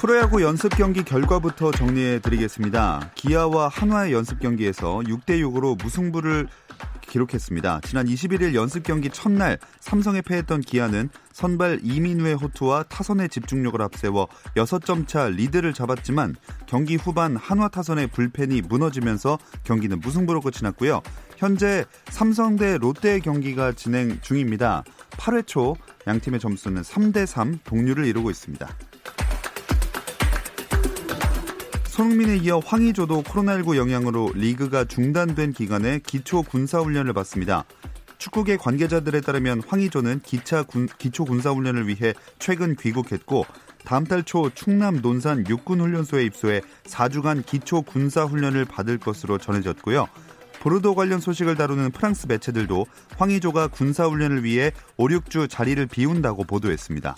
프로야구 연습 경기 결과부터 정리해드리겠습니다. 기아와 한화의 연습 경기에서 6대6으로 무승부를 기록했습니다. 지난 21일 연습 경기 첫날 삼성에 패했던 기아는 선발 이민우의 호투와 타선의 집중력을 앞세워 6점 차 리드를 잡았지만 경기 후반 한화 타선의 불펜이 무너지면서 경기는 무승부로 끝이 났고요. 현재 삼성 대 롯데의 경기가 진행 중입니다. 8회 초 양 팀의 점수는 3대3 동률을 이루고 있습니다. 손흥민에 이어 황의조도 코로나19 영향으로 리그가 중단된 기간에 기초 군사훈련을 받습니다. 축구계 관계자들에 따르면 황의조는 기초 군사훈련을 위해 최근 귀국했고 다음 달 초 충남 논산 육군훈련소에 입소해 4주간 기초 군사훈련을 받을 것으로 전해졌고요. 보르도 관련 소식을 다루는 프랑스 매체들도 황의조가 군사훈련을 위해 5, 6주 자리를 비운다고 보도했습니다.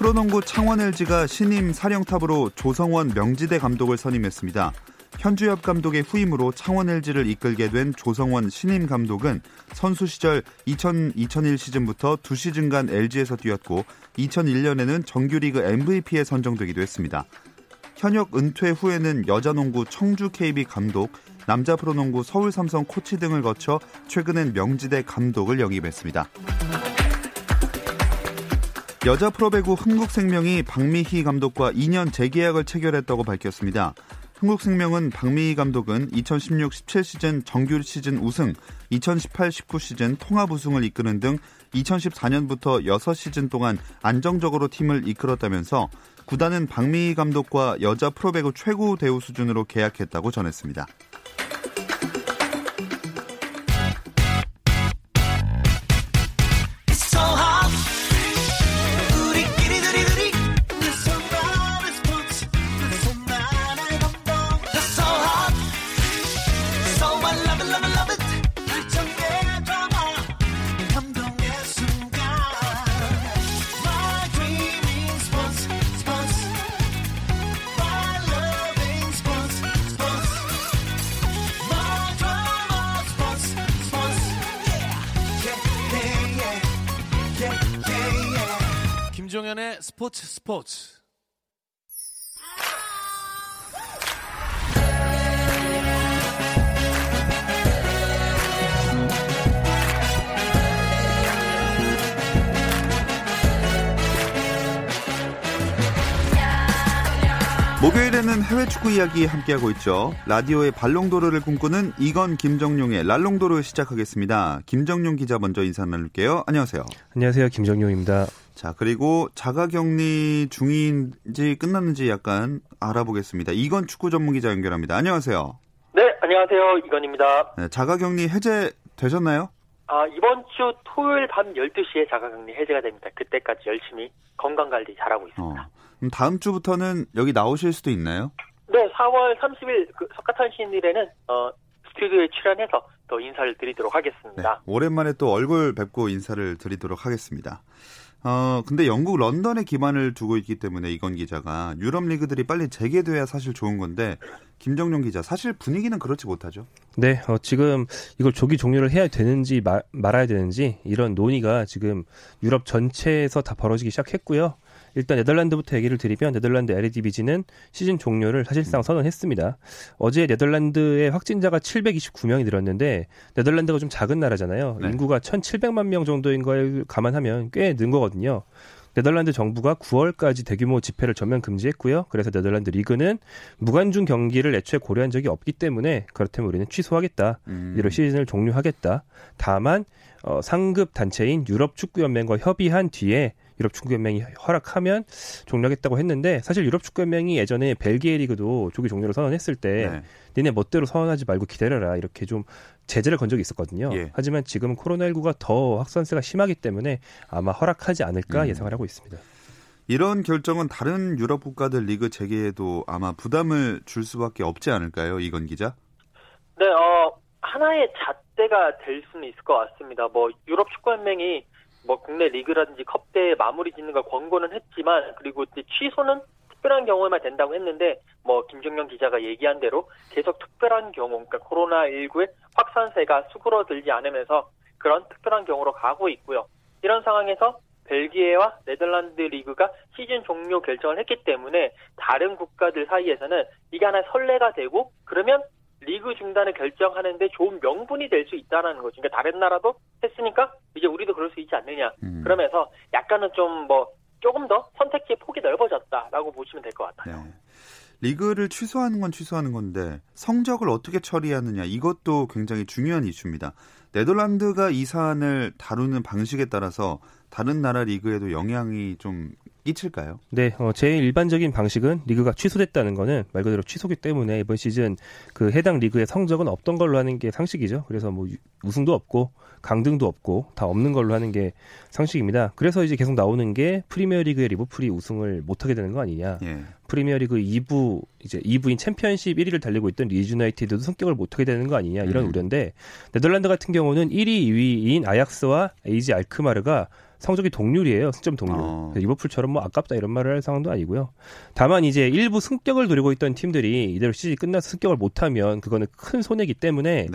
프로농구 창원 LG가 신임 사령탑으로 조성원 명지대 감독을 선임했습니다. 현주엽 감독의 후임으로 창원 LG를 이끌게 된 조성원 신임 감독은 선수 시절 2000-2001 시즌부터 2시즌간 LG에서 뛰었고 2001년에는 정규리그 MVP에 선정되기도 했습니다. 현역 은퇴 후에는 여자농구 청주 KB 감독, 남자 프로농구 서울 삼성 코치 등을 거쳐 최근엔 명지대 감독을 영입했습니다. 여자 프로배구 흥국생명이 박미희 감독과 2년 재계약을 체결했다고 밝혔습니다. 흥국생명은 박미희 감독은 2016-17 시즌 정규 시즌 우승, 2018-19 시즌 통합 우승을 이끄는 등 2014년부터 6시즌 동안 안정적으로 팀을 이끌었다면서 구단은 박미희 감독과 여자 프로배구 최고 대우 수준으로 계약했다고 전했습니다. 스포츠. 목요일에는 해외 축구 이야기 함께하고 있죠. 라디오의 발롱도르를 꿈꾸는 이건 김정용의 랄롱도르 시작하겠습니다. 김정용 기자 먼저 인사 나눌게요. 안녕하세요. 안녕하세요. 김정용입니다. 자, 그리고 자가격리 중인지 끝났는지 약간 알아보겠습니다. 이건 축구 전문 기자 연결합니다. 안녕하세요. 네, 안녕하세요. 이건입니다. 네, 자가격리 해제 되셨나요? 이번 주 토요일 밤 12시에 자가격리 해제가 됩니다. 그때까지 열심히 건강관리 잘하고 있습니다. 그럼 다음 주부터는 여기 나오실 수도 있나요? 네, 4월 30일 석가탄신일에는 스튜디오에 출연해서 또 인사를 드리도록 하겠습니다. 네, 오랜만에 또 얼굴 뵙고 인사를 드리도록 하겠습니다. 근데 영국 런던에 기반을 두고 있기 때문에 이건 기자가 유럽 리그들이 빨리 재개돼야 사실 좋은 건데 김정용 기자, 사실 분위기는 그렇지 못하죠. 네, 지금 이걸 조기 종료를 해야 되는지 말아야 되는지 이런 논의가 지금 유럽 전체에서 다 벌어지기 시작했고요. 일단 네덜란드부터 얘기를 드리면 네덜란드 에르디비지는 시즌 종료를 사실상 선언했습니다. 어제 네덜란드의 확진자가 729명이 늘었는데 네덜란드가 좀 작은 나라잖아요. 네. 인구가 1,700만 명 정도인 걸 감안하면 꽤 는 거거든요. 네덜란드 정부가 9월까지 대규모 집회를 전면 금지했고요. 그래서 네덜란드 리그는 무관중 경기를 애초에 고려한 적이 없기 때문에 그렇다면 우리는 취소하겠다. 이로 시즌을 종료하겠다. 다만 상급 단체인 유럽축구연맹과 협의한 뒤에 유럽축구연맹이 허락하면 종료하겠다고 했는데, 사실 유럽축구연맹이 예전에 벨기에 리그도 조기 종료를 선언했을 때 니네 멋대로 선언하지 말고 기다려라 이렇게 좀 제재를 건 적이 있었거든요. 예. 하지만 지금 코로나19가 더 확산세가 심하기 때문에 아마 허락하지 않을까 예상을 하고 있습니다. 이런 결정은 다른 유럽 국가들 리그 재개에도 아마 부담을 줄 수밖에 없지 않을까요? 이건 기자. 네, 하나의 잣대가 될 수는 있을 것 같습니다. 유럽 축구연맹이 국내 리그라든지 컵대에 마무리 짓는 걸 권고는 했지만, 그리고 취소는 특별한 경우에만 된다고 했는데, 김정용 기자가 얘기한 대로 계속 특별한 경우, 그러니까 코로나19의 확산세가 수그러들지 않으면서 그런 특별한 경우로 가고 있고요. 이런 상황에서 벨기에와 네덜란드 리그가 시즌 종료 결정을 했기 때문에 다른 국가들 사이에서는 이게 하나의 선례가 되고, 그러면 리그 중단을 결정하는데 좋은 명분이 될 수 있다는 거죠. 그러니까 다른 나라도 했으니까 이제 우리도 그럴 수 있지 않느냐. 그러면서 약간은 좀 조금 더 선택지의 폭이 넓어졌다라고 보시면 될 것 같아요. 네. 리그를 취소하는 건 취소하는 건데 성적을 어떻게 처리하느냐, 이것도 굉장히 중요한 이슈입니다. 네덜란드가 이 사안을 다루는 방식에 따라서 다른 나라 리그에도 영향이 좀 끼칠까요? 네, 제일 일반적인 방식은 리그가 취소됐다는 거는 말 그대로 취소기 때문에 이번 시즌 그 해당 리그의 성적은 없던 걸로 하는 게 상식이죠. 그래서 우승도 없고 강등도 없고 다 없는 걸로 하는 게 상식입니다. 그래서 이제 계속 나오는 게 프리미어리그의 리버풀이 우승을 못하게 되는 거 아니냐. 예. 프리미어리그 2부, 이제 2부인 챔피언십 1위를 달리고 있던 리즈 유나이티드도 성격을 못하게 되는 거 아니냐, 이런 우려인데, 네덜란드 같은 경우는 1위, 2위인 아약스와 에이지 알크마르가 성적이 동률이에요. 승점 동률. 리버풀처럼 아깝다 이런 말을 할 상황도 아니고요. 다만 이제 일부 승격을 노리고 있던 팀들이 이대로 시즌이 끝나서 승격을 못하면 그거는 큰 손해이기 때문에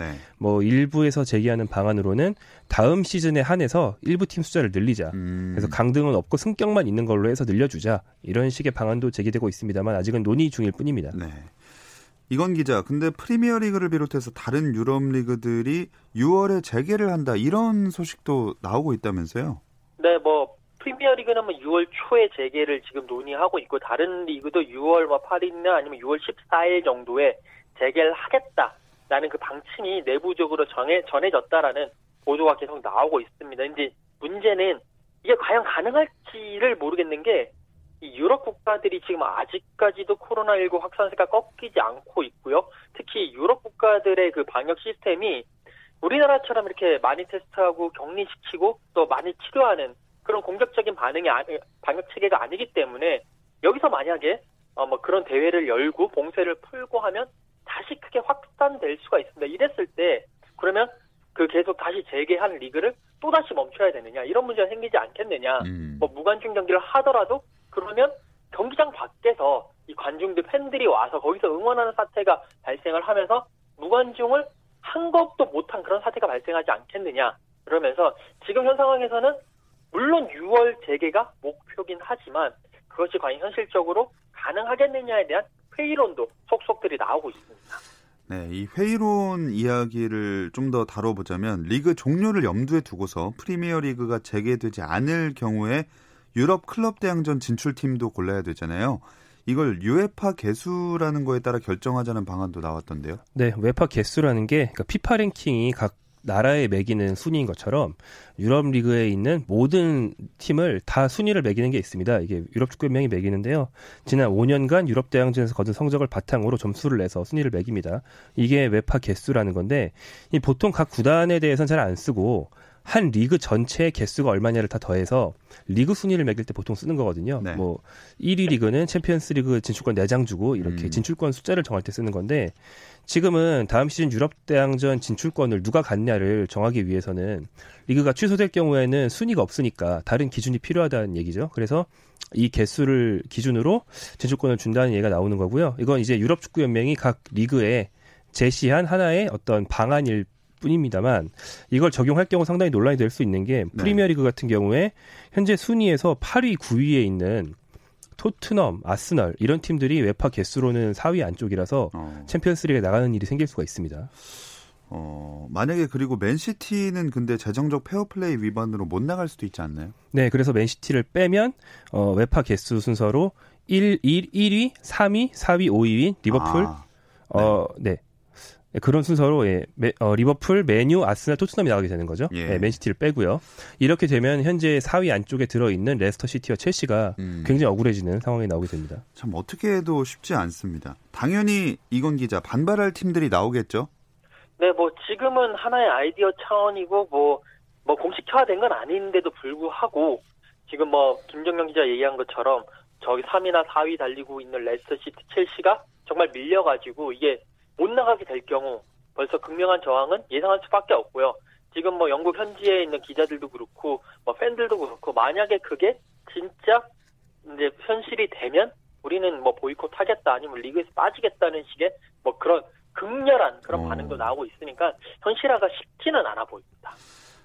일부에서 제기하는 방안으로는 다음 시즌에 한해서 일부 팀 숫자를 늘리자. 그래서 강등은 없고 승격만 있는 걸로 해서 늘려주자. 이런 식의 방안도 제기되고 있습니다만 아직은 논의 중일 뿐입니다. 네. 이건 기자, 근데 프리미어리그를 비롯해서 다른 유럽 리그들이 6월에 재개를 한다 이런 소식도 나오고 있다면서요? 네, 프리미어리그는 6월 초에 재개를 지금 논의하고 있고, 다른 리그도 6월 8일이나 아니면 6월 14일 정도에 재개를 하겠다라는 그 방침이 내부적으로 전해졌다라는 보도가 계속 나오고 있습니다. 이제 문제는 이게 과연 가능할지를 모르겠는 게, 이 유럽 국가들이 지금 아직까지도 코로나19 확산세가 꺾이지 않고 있고요. 특히 유럽 국가들의 그 방역 시스템이 우리나라처럼 이렇게 많이 테스트하고 격리시키고 또 많이 치료하는 그런 공격적인 방역 체계가 아니기 때문에, 여기서 만약에 그런 대회를 열고 봉쇄를 풀고 하면 다시 크게 확산될 수가 있습니다. 이랬을 때 그러면 그 계속 다시 재개한 리그를 또 다시 멈춰야 되느냐, 이런 문제가 생기지 않겠느냐. 무관중 경기를 하더라도 그러면 경기장 밖에서 이 관중들, 팬들이 와서 거기서 응원하는 사태가 발생을 하면서 무관중을 한 것도 못한 그런 사태가 발생하지 않겠느냐. 그러면서 지금 현 상황에서는 물론 6월 재개가 목표긴 하지만 그것이 과연 현실적으로 가능하겠느냐에 대한 회의론도 속속들이 나오고 있습니다. 네, 이 회의론 이야기를 좀 더 다뤄보자면, 리그 종료를 염두에 두고서 프리미어리그가 재개되지 않을 경우에 유럽 클럽 대항전 진출팀도 골라야 되잖아요. 이걸 UEFA 개수라는 거에 따라 결정하자는 방안도 나왔던데요. 네, UEFA 개수라는 게 그러니까 피파 랭킹이 각 나라에 매기는 순위인 것처럼 유럽 리그에 있는 모든 팀을 다 순위를 매기는 게 있습니다. 이게 유럽 축구연맹이 매기는데요. 지난 5년간 유럽 대항전에서 거둔 성적을 바탕으로 점수를 내서 순위를 매깁니다. 이게 UEFA 개수라는 건데, 이 보통 각 구단에 대해서는 잘 안 쓰고 한 리그 전체의 개수가 얼마냐를 다 더해서 리그 순위를 매길 때 보통 쓰는 거거든요. 네. 1위 리그는 챔피언스리그 진출권 4장 주고 이렇게 진출권 숫자를 정할 때 쓰는 건데, 지금은 다음 시즌 유럽 대항전 진출권을 누가 갖냐를 정하기 위해서는 리그가 취소될 경우에는 순위가 없으니까 다른 기준이 필요하다는 얘기죠. 그래서 이 개수를 기준으로 진출권을 준다는 얘기가 나오는 거고요. 이건 이제 유럽 축구 연맹이 각 리그에 제시한 하나의 어떤 방안일 뿐입니다만, 이걸 적용할 경우 상당히 논란이 될 수 있는 게, 프리미어리그 같은 경우에 현재 순위에서 8위, 9위에 있는 토트넘, 아스널 이런 팀들이 웨파 개수로는 4위 안쪽이라서 챔피언스리그에 나가는 일이 생길 수가 있습니다. 만약에, 그리고 맨시티는 근데 재정적 페어플레이 위반으로 못 나갈 수도 있지 않나요? 네, 그래서 맨시티를 빼면 웨파 개수 순서로 1위, 3위, 4위, 5위인 리버풀, 그런 순서로 리버풀, 맨유, 아스널, 토트넘이 나가게 되는 거죠. 예. 예, 맨시티를 빼고요. 이렇게 되면 현재 4위 안쪽에 들어있는 레스터시티와 첼시가 굉장히 억울해지는 상황이 나오게 됩니다. 참 어떻게 해도 쉽지 않습니다. 당연히 이건 기자 반발할 팀들이 나오겠죠? 네, 뭐 지금은 하나의 아이디어 차원이고 뭐 공식화된 건 아닌데도 불구하고 지금 뭐 김정용 기자 얘기한 것처럼 저기 3위나 4위 달리고 있는 레스터시티, 첼시가 정말 밀려가지고 이게 못 나가게 될 경우 벌써 극명한 저항은 예상할 수밖에 없고요. 지금 뭐 영국 현지에 있는 기자들도 그렇고 뭐 팬들도 그렇고 만약에 그게 진짜 이제 현실이 되면 우리는 뭐 보이콧하겠다 아니면 리그에서 빠지겠다는 식의 뭐 그런 극렬한 그런 반응도 나오고 있으니까 현실화가 쉽지는 않아 보입니다.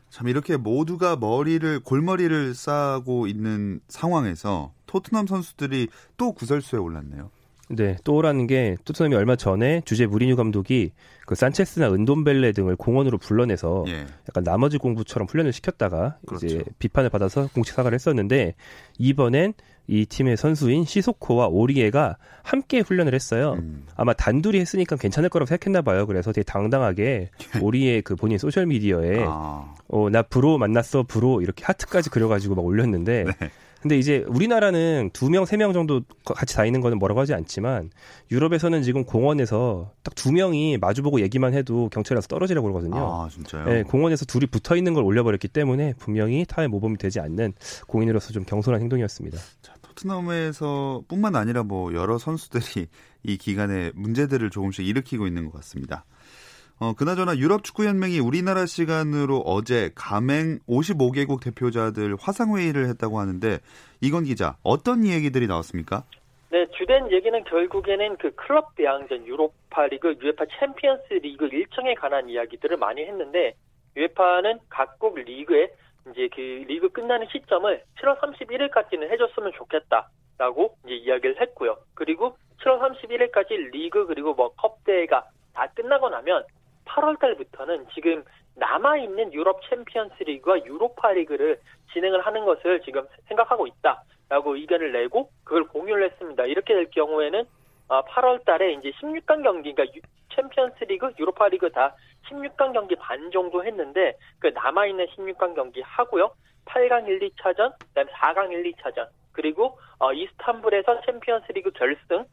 참 이렇게 모두가 골머리를 싸고 있는 상황에서 토트넘 선수들이 또 구설수에 올랐네요. 네, 또라는 게 토트넘이 얼마 전에 주제 무리뉴 감독이 그 산체스나 은돔벨레 등을 공원으로 불러내서 예. 약간 나머지 공부처럼 훈련을 시켰다가 그렇죠. 이제 비판을 받아서 공식 사과를 했었는데 이번엔 이 팀의 선수인 시소코와 오리에가 함께 훈련을 했어요. 아마 단둘이 했으니까 괜찮을 거라고 생각했나 봐요. 그래서 되게 당당하게 오리에 그 본인 소셜 미디어에 나 브로 만났어 브로 이렇게 하트까지 그려가지고 막 올렸는데. 네. 근데 이제 우리나라는 2명, 3명 정도 같이 다니는 거는 뭐라고 하지 않지만 유럽에서는 지금 공원에서 딱 2명이 마주보고 얘기만 해도 경찰에 와서 떨어지라고 그러거든요. 아, 진짜요? 네, 공원에서 둘이 붙어있는 걸 올려버렸기 때문에 분명히 타의 모범이 되지 않는 공인으로서 좀 겸손한 행동이었습니다. 자, 토트넘에서 뿐만 아니라 뭐 여러 선수들이 이 기간에 문제들을 조금씩 일으키고 있는 것 같습니다. 그나저나 유럽축구연맹이 우리나라 시간으로 어제 가맹 55개국 대표자들 화상회의를 했다고 하는데 이건 기자, 어떤 얘기들이 나왔습니까? 네, 주된 얘기는 결국에는 그 클럽 대항전, 유로파 리그, UEFA 챔피언스리그 일정에 관한 이야기들을 많이 했는데 UEFA는 각국 리그에 이제 그 리그 끝나는 시점을 7월 31일까지는 해줬으면 좋겠다라고 이제 이야기를 했고요. 그리고 7월 31일까지 리그 그리고 뭐 컵 대회가 다 끝나고 나면 8월 달부터는 지금 남아있는 유럽 챔피언스 리그와 유로파 리그를 진행을 하는 것을 지금 생각하고 있다라고 의견을 내고 그걸 공유를 했습니다. 이렇게 될 경우에는 8월 달에 이제 16강 경기, 그러니까 챔피언스 리그, 유로파 리그 다 16강 경기 반 정도 했는데 그 남아있는 16강 경기 하고요. 8강 1, 2차전, 그다음에 4강 1, 2차전, 그리고 이스탄불에서 챔피언스 리그 결승,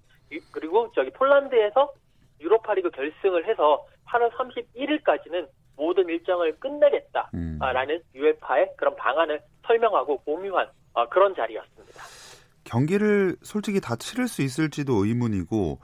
그리고 저기 폴란드에서 유로파 리그 결승을 해서 8월 31일까지는 모든 일정을 끝내겠다라는 UEFA의 그런 방안을 설명하고 공유한 그런 자리였습니다. 경기를 솔직히 다 치를 수 있을지도 의문이고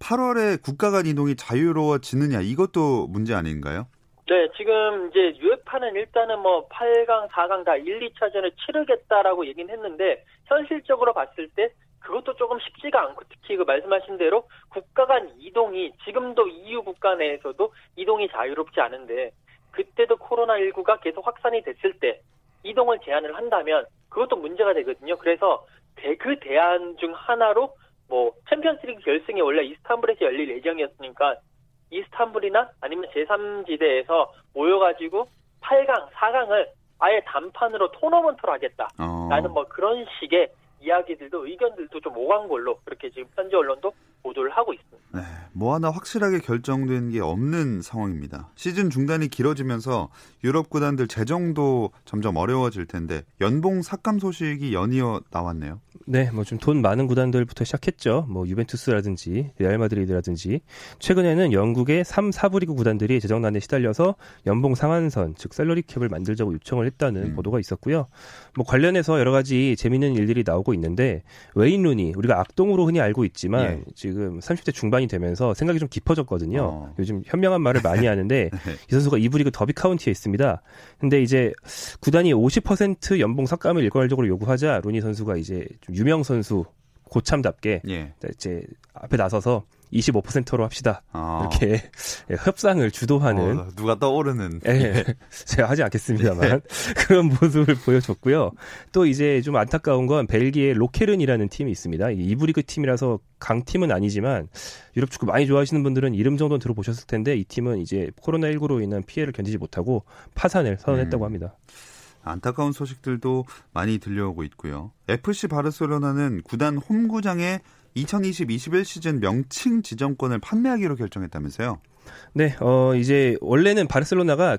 8월에 국가 간 이동이 자유로워지느냐 이것도 문제 아닌가요? 네, 지금 이제 UEFA는 일단은 뭐 8강, 4강 다 1, 2차전을 치르겠다라고 얘기는 했는데 현실적으로 봤을 때 그것도 조금 쉽지가 않고 특히 그 말씀하신 대로 국가 간 이동이 지금도 EU 국가 내에서도 이동이 자유롭지 않은데 그때도 코로나19가 계속 확산이 됐을 때 이동을 제한을 한다면 그것도 문제가 되거든요. 그래서 그 대안 중 하나로 뭐 챔피언스리그 결승이 원래 이스탄불에서 열릴 예정이었으니까 이스탄불이나 아니면 제3지대에서 모여가지고 8강, 4강을 아예 단판으로 토너먼트로 하겠다라는 뭐 그런 식의 이야기들도 의견들도 좀 오간 걸로 그렇게 지금 현지 언론도 보도를 하고 있습니다. 네, 뭐 하나 확실하게 결정된 게 없는 상황입니다. 시즌 중단이 길어지면서 유럽 구단들 재정도 점점 어려워질 텐데 연봉 삭감 소식이 연이어 나왔네요. 네, 뭐 좀 돈 많은 구단들부터 시작했죠. 뭐 유벤투스라든지 레알 마드리드라든지 최근에는 영국의 3, 4부 리그 구단들이 재정난에 시달려서 연봉 상한선, 즉 셀러리캡을 만들자고 요청을 했다는 보도가 있었고요. 뭐 관련해서 여러 가지 재미있는 일들이 나오고 있는데 웨인 루니, 우리가 악동으로 흔히 알고 있지만 예. 지금 30대 중반이 되면서 생각이 좀 깊어졌거든요. 요즘 현명한 말을 많이 하는데 이 선수가 2부 리그 더비 카운티에 있습니다. 근데 이제 구단이 50% 연봉 삭감을 일괄적으로 요구하자 루니 선수가 이제 좀 유명 선수 고참답게 예. 이제 앞에 나서서 25%로 합시다. 이렇게 협상을 주도하는 누가 떠오르는 제가 하지 않겠습니다만 그런 모습을 보여줬고요. 또 이제 좀 안타까운 건 벨기에 로케른이라는 팀이 있습니다. 2부 리그 팀이라서 강팀은 아니지만 유럽 축구 많이 좋아하시는 분들은 이름 정도는 들어보셨을 텐데 이 팀은 이제 코로나19로 인한 피해를 견디지 못하고 파산을 선언했다고 합니다. 안타까운 소식들도 많이 들려오고 있고요. FC 바르셀로나는 구단 홈구장에 2020-21 시즌 명칭 지정권을 판매하기로 결정했다면서요? 네, 이제 원래는 바르셀로나가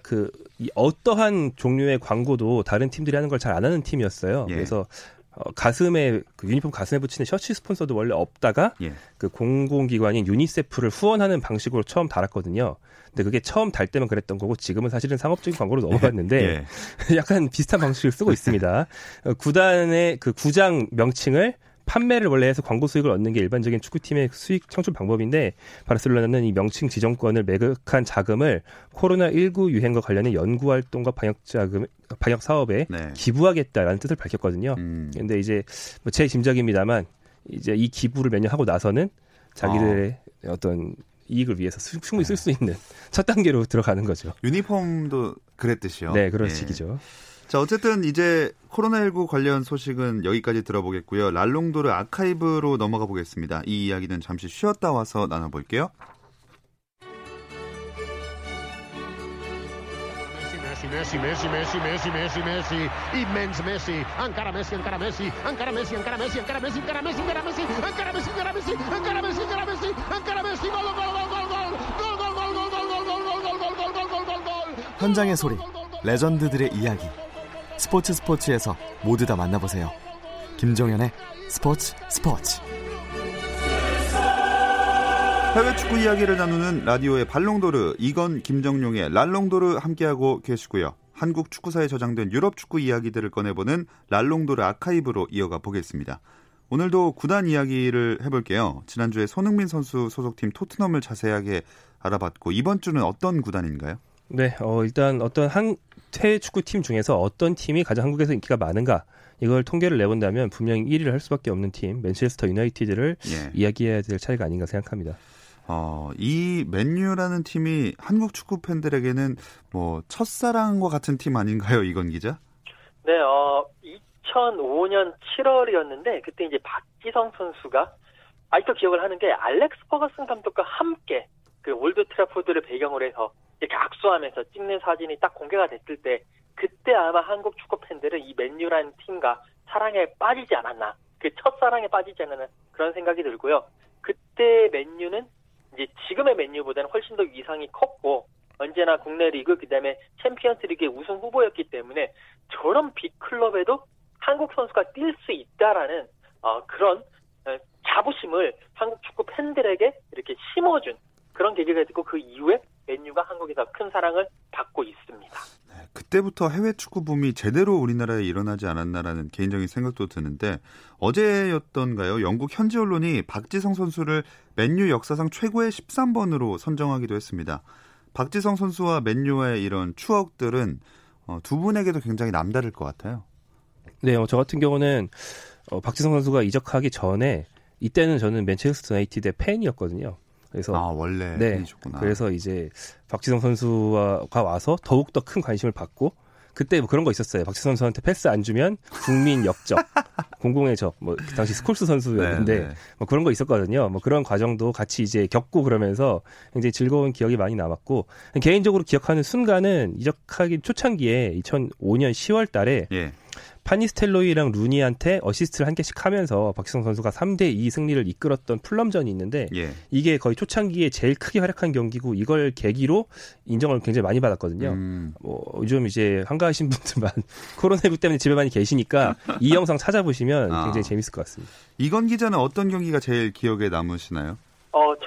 어떠한 종류의 광고도 다른 팀들이 하는 걸 잘 안 하는 팀이었어요. 예. 그래서 가슴에 유니폼 가슴에 붙이는 셔츠 스폰서도 원래 없다가 예. 공공기관인 유니세프를 후원하는 방식으로 처음 달았거든요. 근데 그게 처음 달 때만 그랬던 거고 지금은 사실은 상업적인 광고로 넘어갔는데 예. 약간 비슷한 방식을 쓰고 있습니다. 구단의 구장 명칭을 판매를 원래 해서 광고 수익을 얻는 게 일반적인 축구팀의 수익 창출 방법인데 바르셀로나는 이 명칭 지정권을 매각한 자금을 코로나19 유행과 관련해 연구활동과 방역 사업에 네. 기부하겠다라는 뜻을 밝혔거든요. 그런데 이제 제 짐작입니다만 이제 이 기부를 몇 년 하고 나서는 자기들의 어떤 이익을 위해서 충분히 쓸 수 있는 첫 단계로 들어가는 거죠. 유니폼도 그랬듯이요. 네, 그런 식이죠. 자, 어쨌든 이제 코로나19 관련 소식은 여기까지 들어보겠고요. 랄롱도르 아카이브로 넘어가 보겠습니다. 이 이야기는 잠시 쉬었다 와서 나눠볼게요. 현장의 소리, 레전드들의 이야기. 스포츠에서 모두 다 만나보세요. 김종현의 스포츠. 해외 축구 이야기를 나누는 라디오의 발롱도르, 이건 김정용의 랄롱도르 함께하고 계시고요. 한국 축구사에 저장된 유럽 축구 이야기들을 꺼내보는 랄롱도르 아카이브로 이어가 보겠습니다. 오늘도 구단 이야기를 해볼게요. 지난주에 손흥민 선수 소속팀 토트넘을 자세하게 알아봤고 이번 주는 어떤 구단인가요? 네, 일단 어떤 해외 축구팀 중에서 어떤 팀이 가장 한국에서 인기가 많은가 이걸 통계를 내본다면 분명히 1위를 할 수밖에 없는 팀 맨체스터 유나이티드를 이야기해야 될 차이가 아닌가 생각합니다. 이 맨유라는 팀이 한국 축구 팬들에게는 뭐 첫사랑과 같은 팀 아닌가요, 이건 기자? 네, 2005년 7월이었는데 그때 이제 박지성 선수가 아직도 기억을 하는 게 알렉스 퍼거슨 감독과 함께 그 올드 트래포드를 배경으로 해서 이렇게 악수하면서 찍는 사진이 딱 공개가 됐을 때 그때 아마 한국 축구 팬들은 이 맨유라는 팀과 사랑에 빠지지 않았나, 그 첫사랑에 빠지지 않았나 그런 생각이 들고요. 그때 맨유는 이제 지금의 맨유보다는 훨씬 더 위상이 컸고 언제나 국내 리그 그다음에 챔피언스리그의 우승 후보였기 때문에 저런 빅클럽에도 한국 선수가 뛸 수 있다라는 그런 자부심을 한국 축구 팬들에게 이렇게 심어준 그런 계기가 있고 그 이후에 맨유가 한국에서 큰 사랑을 받고 있습니다. 네, 그때부터 해외 축구 붐이 제대로 우리나라에 일어나지 않았나라는 개인적인 생각도 드는데 어제였던가요? 영국 현지 언론이 박지성 선수를 맨유 역사상 최고의 13번으로 선정하기도 했습니다. 박지성 선수와 맨유와의 이런 추억들은 두 분에게도 굉장히 남다를 것 같아요. 네, 저 같은 경우는 박지성 선수가 이적하기 전에 이때는 저는 맨체스터 유나이티드의 팬이었거든요. 그래서 원래 팬이셨구나. 그래서 이제 박지성 선수가 와서 더욱 더 큰 관심을 받고 그때 뭐 그런 거 있었어요. 박지성 선수한테 패스 안 주면 국민 역적, 공공의 적, 뭐 그 당시 스콜스 선수였는데 뭐 그런 거 있었거든요. 뭐 그런 과정도 같이 이제 겪고 그러면서 굉장히 즐거운 기억이 많이 남았고 개인적으로 기억하는 순간은 이적하기 초창기에 2005년 10월 달에 파니스텔로이랑 루니한테 어시스트를 한 개씩 하면서 박지성 선수가 3-2 승리를 이끌었던 플럼전이 있는데 이게 거의 초창기에 제일 크게 활약한 경기고 이걸 계기로 인정을 굉장히 많이 받았거든요. 뭐 요즘 이제 한가하신 분들만 코로나19 때문에 집에 많이 계시니까 이 영상 찾아보시면 굉장히 재밌을 것 같습니다. 이건 기자는 어떤 경기가 제일 기억에 남으시나요?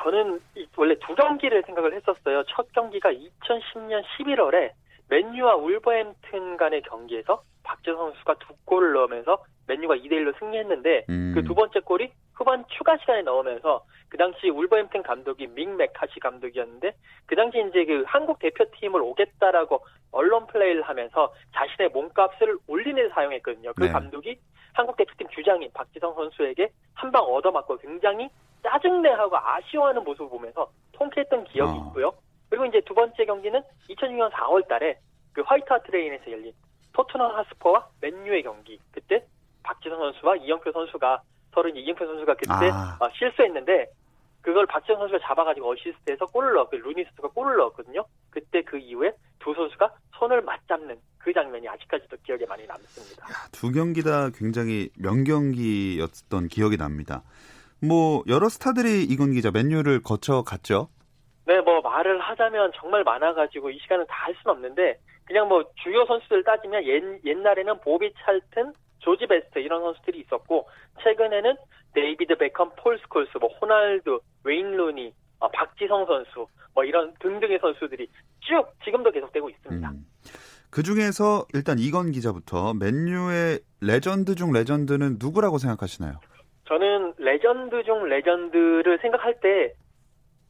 저는 원래 두 경기를 생각을 했었어요. 첫 경기가 2010년 11월에 맨유와 울버햄튼 간의 경기에서 박지성 선수가 두 골을 넣으면서 맨유가 2-1로 승리했는데 그 두 번째 골이 후반 추가 시간에 넣으면서 그 당시 울버햄튼 감독이 믹 맥카시 감독이었는데 그 당시 이제 그 한국 대표팀을 오겠다라고 언론 플레이를 하면서 자신의 몸값을 올리는 사용했거든요. 그 감독이 한국 대표팀 주장인 박지성 선수에게 한 방 얻어맞고 굉장히 짜증내하고 아쉬워하는 모습을 보면서 통쾌했던 기억이 있고요. 그리고 이제 두 번째 경기는 2006년 4월 달에 그 화이트하트 레인에서 열린 토트넘 하스퍼와 맨유의 경기. 그때 박지성 선수와 이영표 선수가 서로 이영표 선수가 그때 실수했는데 그걸 박지성 선수가 잡아가지고 어시스트해서 골을 넣었고 루니 선수가 골을 넣었거든요. 그때 그 이후에 두 선수가 손을 맞잡는 그 장면이 아직까지도 기억에 많이 남습니다. 두 경기 다 굉장히 명경기였던 기억이 납니다. 뭐 여러 스타들이 이건 기자 맨유를 거쳐갔죠? 네, 뭐 말을 하자면 정말 많아가지고 이 시간은 다 할 수는 없는데 그냥 뭐 주요 선수들 따지면 옛날에는 보비 찰튼, 조지 베스트 이런 선수들이 있었고 최근에는 데이비드 베컴, 폴 스콜스, 뭐 호날두, 웨인 루니, 박지성 선수 뭐 이런 등등의 선수들이 쭉 지금도 계속되고 있습니다. 그중에서 일단 이건 기자부터 맨유의 레전드 중 레전드는 누구라고 생각하시나요? 저는 레전드 중 레전드를 생각할 때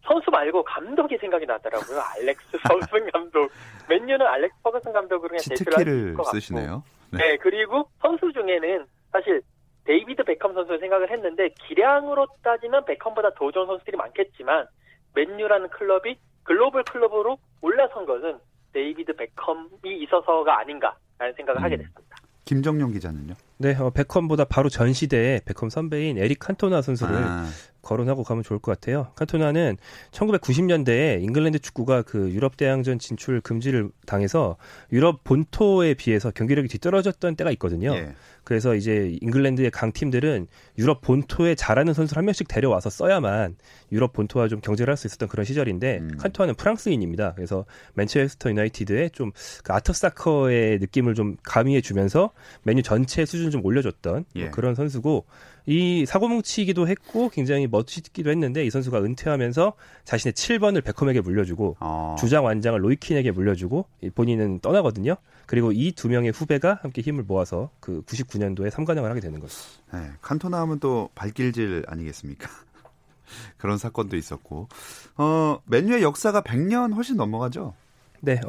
선수 말고 감독이 생각이 나더라고요. 알렉스 퍼거슨 감독. 맨유는 알렉스 퍼거슨 감독으로 그냥 대표를 할 것 같고. 네. 네, 그리고 선수 중에는 사실 데이비드 베컴 선수를 생각을 했는데 기량으로 따지면 베컴보다 더 좋은 선수들이 많겠지만 맨유라는 클럽이 글로벌 클럽으로 올라선 것은 데이비드 베컴이 있어서가 아닌가라는 생각을 하게 됐습니다. 김정용 기자는요? 네, 베컴보다 바로 전 시대에 베컴 선배인 에릭 칸토나 선수를 거론하고 가면 좋을 것 같아요. 칸토나는 1990년대에 잉글랜드 축구가 그 유럽 대항전 진출 금지를 당해서 유럽 본토에 비해서 경기력이 뒤떨어졌던 때가 있거든요. 예. 그래서 이제 잉글랜드의 강팀들은 유럽 본토에 잘하는 선수를 한 명씩 데려와서 써야만 유럽 본토와 좀 경쟁을 할 수 있었던 그런 시절인데 칸토나는 프랑스인입니다. 그래서 맨체스터 유나이티드의 좀 그 아터 사커의 느낌을 좀 가미해 주면서 메뉴 전체 수준을 좀 올려줬던 예. 뭐 그런 선수고 이 사고뭉치기도 했고 굉장히 멋지기도 했는데 이 선수가 은퇴하면서 자신의 7번을 베컴에게 물려주고 주장 완장을 로이킨에게 물려주고 본인은 떠나거든요. 그리고 이 두 명의 후배가 함께 힘을 모아서 그 99년도에 3관왕을 하게 되는 거죠. 네, 칸토나 하면 또 발길질 아니겠습니까? 그런 사건도 있었고 맨유의 역사가 100년 훨씬 넘어가죠. 네,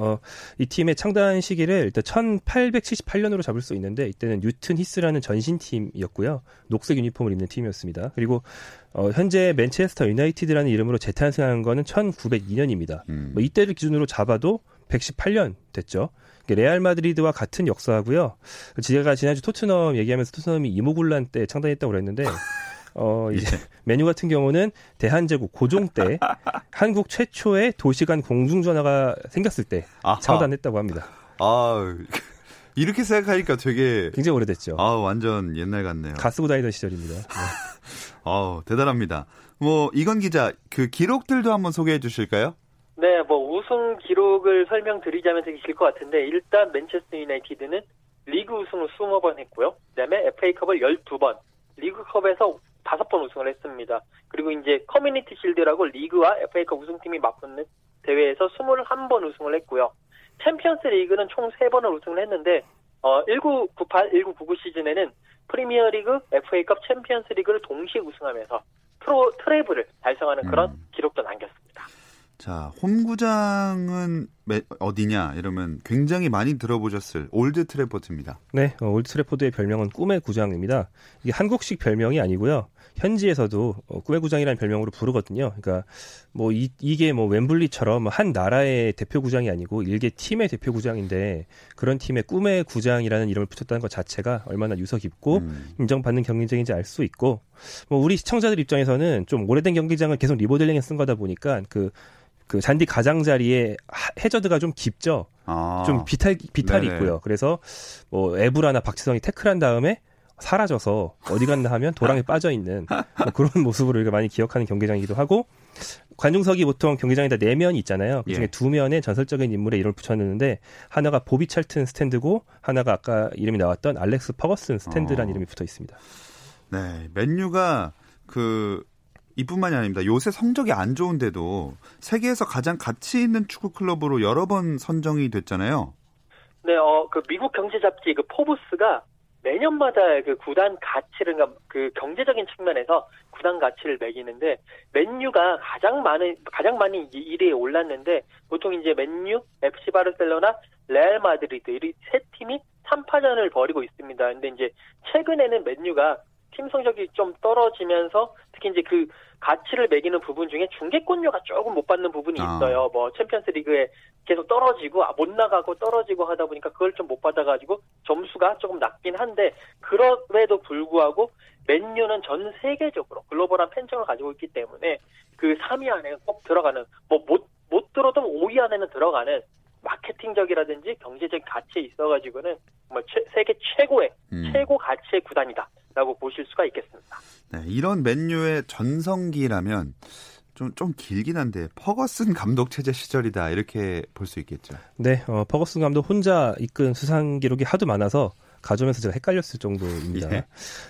이 팀의 창단 시기를 일단 1878년으로 잡을 수 있는데 이때는 뉴튼 히스라는 전신팀이었고요. 녹색 유니폼을 입는 팀이었습니다. 그리고 현재 맨체스터 유나이티드라는 이름으로 재탄생한 거는 1902년입니다. 뭐 이때를 기준으로 잡아도 118년 됐죠. 레알 마드리드와 같은 역사하고요. 제가 지난주 토트넘 얘기하면서 토트넘이 이모굴란 때 창단했다고 그랬는데 이제 메뉴 같은 경우는 대한제국 고종 때 한국 최초의 도시간 공중전화가 생겼을 때 창단했다고 합니다. 아, 이렇게 생각하니까 되게 굉장히 오래됐죠. 아, 완전 옛날 같네요. 가 쓰고 다니던 시절입니다. 네. 대단합니다. 뭐 이건 기자 그 기록들도 한번 소개해 주실까요? 네, 뭐 우승 기록을 설명드리자면 되게 길 것 같은데 일단 맨체스터 유나이티드는 리그 우승을 20번 했고요. 그다음에 FA컵을 12번, 리그컵에서 5번 우승을 했습니다. 그리고 이제 커뮤니티 실드라고 리그와 FA컵 우승팀이 맞붙는 대회에서 21번 우승을 했고요. 챔피언스리그는 총 3번을 우승을 했는데 1998, 1999 시즌에는 프리미어리그, FA컵, 챔피언스리그를 동시에 우승하면서 프로 트래블을 달성하는 그런 기록도 남겼습니다. 자, 홈구장은 어디냐 이러면 굉장히 많이 들어보셨을 올드 트래포드입니다. 네, 올드 트래포드의 별명은 꿈의 구장입니다. 이게 한국식 별명이 아니고요. 현지에서도 꿈의 구장이라는 별명으로 부르거든요. 그러니까 뭐 이게 뭐 웸블리처럼 한 나라의 대표 구장이 아니고 일개 팀의 대표 구장인데 그런 팀의 꿈의 구장이라는 이름을 붙였다는 것 자체가 얼마나 유서 깊고 인정받는 경기장인지 알 수 있고 뭐 우리 시청자들 입장에서는 좀 오래된 경기장을 계속 리모델링에 쓴 거다 보니까 그 잔디 가장자리에 해저드가 좀 깊죠. 좀 비탈이 네네. 있고요. 그래서 뭐 에브라나 박지성이 태클한 다음에 사라져서 어디 갔나 하면 도랑에 빠져 있는 뭐 그런 모습으로 우리가 많이 기억하는 경기장이기도 하고 관중석이 보통 경기장에다 4면이 있잖아요. 그중에 예. 2면에 전설적인 인물의 이름을 붙였는데 하나가 보비 찰튼 스탠드고 하나가 아까 이름이 나왔던 알렉스 퍼거슨 스탠드라는 이름이 붙어 있습니다. 네, 맨유가 이뿐만이 아닙니다. 요새 성적이 안 좋은데도 세계에서 가장 가치 있는 축구 클럽으로 여러 번 선정이 됐잖아요. 네, 그 미국 경제 잡지 그 포브스가 매년마다 그 구단 가치를 그 경제적인 측면에서 구단 가치를 매기는데 맨유가 가장 많이 1위에 올랐는데 보통 이제 맨유, FC 바르셀로나, 레알 마드리드 이 세 팀이 3파전을 벌이고 있습니다. 근데 이제 최근에는 맨유가 팀 성적이 좀 떨어지면서 특히 이제 그 가치를 매기는 부분 중에 중계권료가 조금 못 받는 부분이 있어요. 뭐 챔피언스 리그에 계속 떨어지고 못 나가고 떨어지고 하다 보니까 그걸 좀 못 받아가지고 점수가 조금 낮긴 한데 그럼에도 불구하고 맨유는 전 세계적으로 글로벌한 팬층을 가지고 있기 때문에 그 3위 안에 꼭 들어가는 뭐 못 들어도 5위 안에는 들어가는 마케팅적이라든지 경제적 가치에 있어가지고는 정말 세계 최고의 최고 가치의 구단이다라고 보실 수가 있겠습니다. 네, 이런 맨유의 전성기라면 좀 길긴 한데 퍼거슨 감독 체제 시절이다 이렇게 볼 수 있겠죠. 네, 퍼거슨 감독 혼자 이끈 수상 기록이 하도 많아서 가져오면서 제가 헷갈렸을 정도입니다. 예.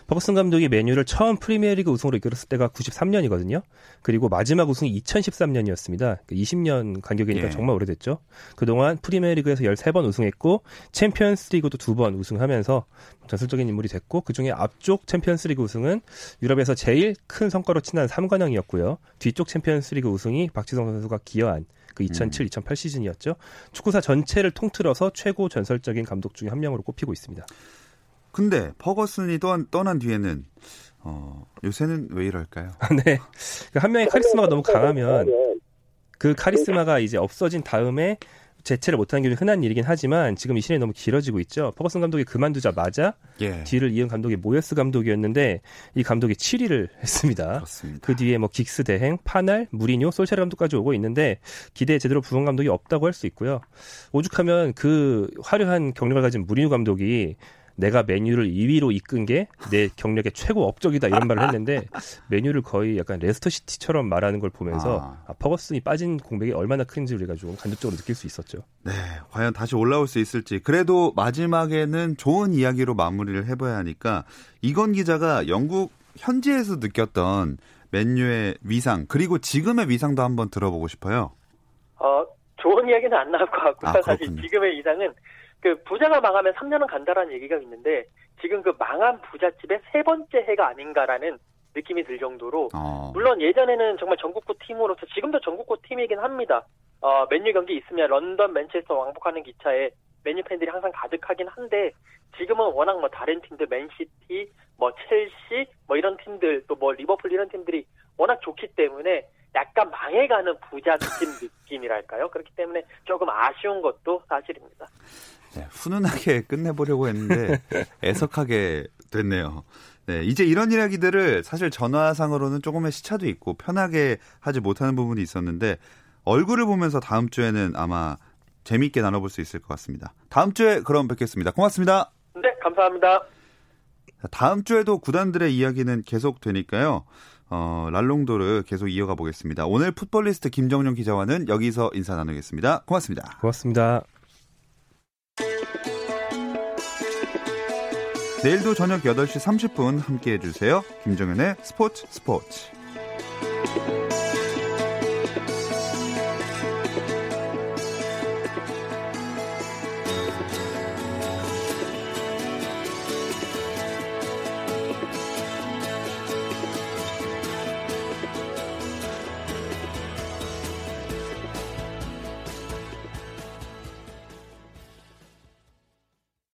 퍼거슨 감독이 맨유를 처음 프리미어리그 우승으로 이끌었을 때가 93년이거든요. 그리고 마지막 우승이 2013년이었습니다. 20년 간격이니까 예. 정말 오래됐죠. 그동안 프리미어리그에서 13번 우승했고 챔피언스리그도 2번 우승하면서 전설적인 인물이 됐고 그중에 앞쪽 챔피언스리그 우승은 유럽에서 제일 큰 성과로 친한 3관왕이었고요. 뒤쪽 챔피언스리그 우승이 박지성 선수가 기여한 그 2007-2008 시즌이었죠. 축구사 전체를 통틀어서 최고 전설적인 감독 중에 한 명으로 꼽히고 있습니다. 근데 퍼거슨이 떠난 뒤에는 요새는 왜 이럴까요? 네, 한 명의 카리스마가 너무 강하면 그 카리스마가 이제 없어진 다음에 재체를 못하는 게 흔한 일이긴 하지만 지금 이 시련이 너무 길어지고 있죠. 퍼거슨 감독이 그만두자마자 예. 뒤를 이은 감독이 모예스 감독이었는데 이 감독이 7위를 했습니다. 그렇습니다. 그 뒤에 뭐 긱스 대행, 파날, 무리뉴, 솔샤르 감독까지 오고 있는데 기대에 제대로 부은 감독이 없다고 할 수 있고요. 오죽하면 그 화려한 경력을 가진 무리뉴 감독이 내가 맨유를 2위로 이끈 게 내 경력의 최고 업적이다 이런 말을 했는데 맨유를 거의 약간 레스터시티처럼 말하는 걸 보면서 퍼거슨이 빠진 공백이 얼마나 큰지 우리가 좀 간접적으로 느낄 수 있었죠. 네, 과연 다시 올라올 수 있을지. 그래도 마지막에는 좋은 이야기로 마무리를 해봐야 하니까 이건 기자가 영국 현지에서 느꼈던 맨유의 위상 그리고 지금의 위상도 한번 들어보고 싶어요. 좋은 이야기는 안 나올 것 같고요. 사실 지금의 위상은 그 부자가 망하면 3년은 간다라는 얘기가 있는데 지금 그 망한 부잣집의 세 번째 해가 아닌가라는 느낌이 들 정도로 물론 예전에는 정말 전국구 팀으로서 지금도 전국구 팀이긴 합니다. 맨유 경기 있으면 런던, 맨체스터 왕복하는 기차에 맨유 팬들이 항상 가득하긴 한데 지금은 워낙 뭐 다른 팀들, 맨시티, 뭐 첼시, 뭐 이런 팀들 또 뭐 리버풀 이런 팀들이 워낙 좋기 때문에 약간 망해가는 부잣집 느낌이랄까요? 그렇기 때문에 조금 아쉬운 것도 사실입니다. 네, 훈훈하게 끝내보려고 했는데 애석하게 됐네요. 네, 이제 이런 이야기들을 사실 전화상으로는 조금의 시차도 있고 편하게 하지 못하는 부분이 있었는데 얼굴을 보면서 다음 주에는 아마 재미있게 나눠볼 수 있을 것 같습니다. 다음 주에 그럼 뵙겠습니다. 고맙습니다. 네, 감사합니다. 다음 주에도 구단들의 이야기는 계속 되니까요. 랄롱도르 계속 이어가 보겠습니다. 오늘 풋볼리스트 김정용 기자와는 여기서 인사 나누겠습니다. 고맙습니다. 고맙습니다. 내일도 저녁 8시 30분 함께해 주세요. 김정현의 스포츠.